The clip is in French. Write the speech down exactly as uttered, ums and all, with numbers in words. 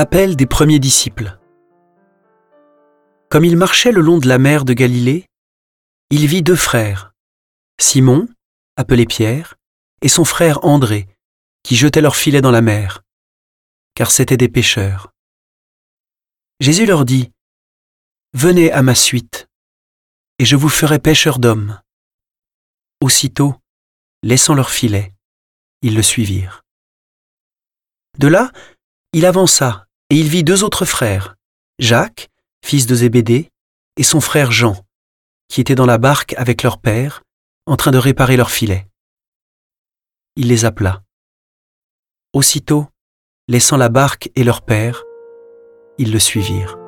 Appel des premiers disciples. Comme il marchait le long de la mer de Galilée, il vit deux frères, Simon, appelé Pierre, et son frère André, qui jetaient leurs filets dans la mer, car c'étaient des pêcheurs. Jésus leur dit : Venez à ma suite, et je vous ferai pêcheurs d'hommes. Aussitôt, laissant leurs filets, ils le suivirent. De là, il avança, et il vit deux autres frères, Jacques, fils de Zébédée, et son frère Jean, qui étaient dans la barque avec leur père, en train de réparer leurs filets. Il les appela. Aussitôt, laissant la barque et leur père, ils le suivirent.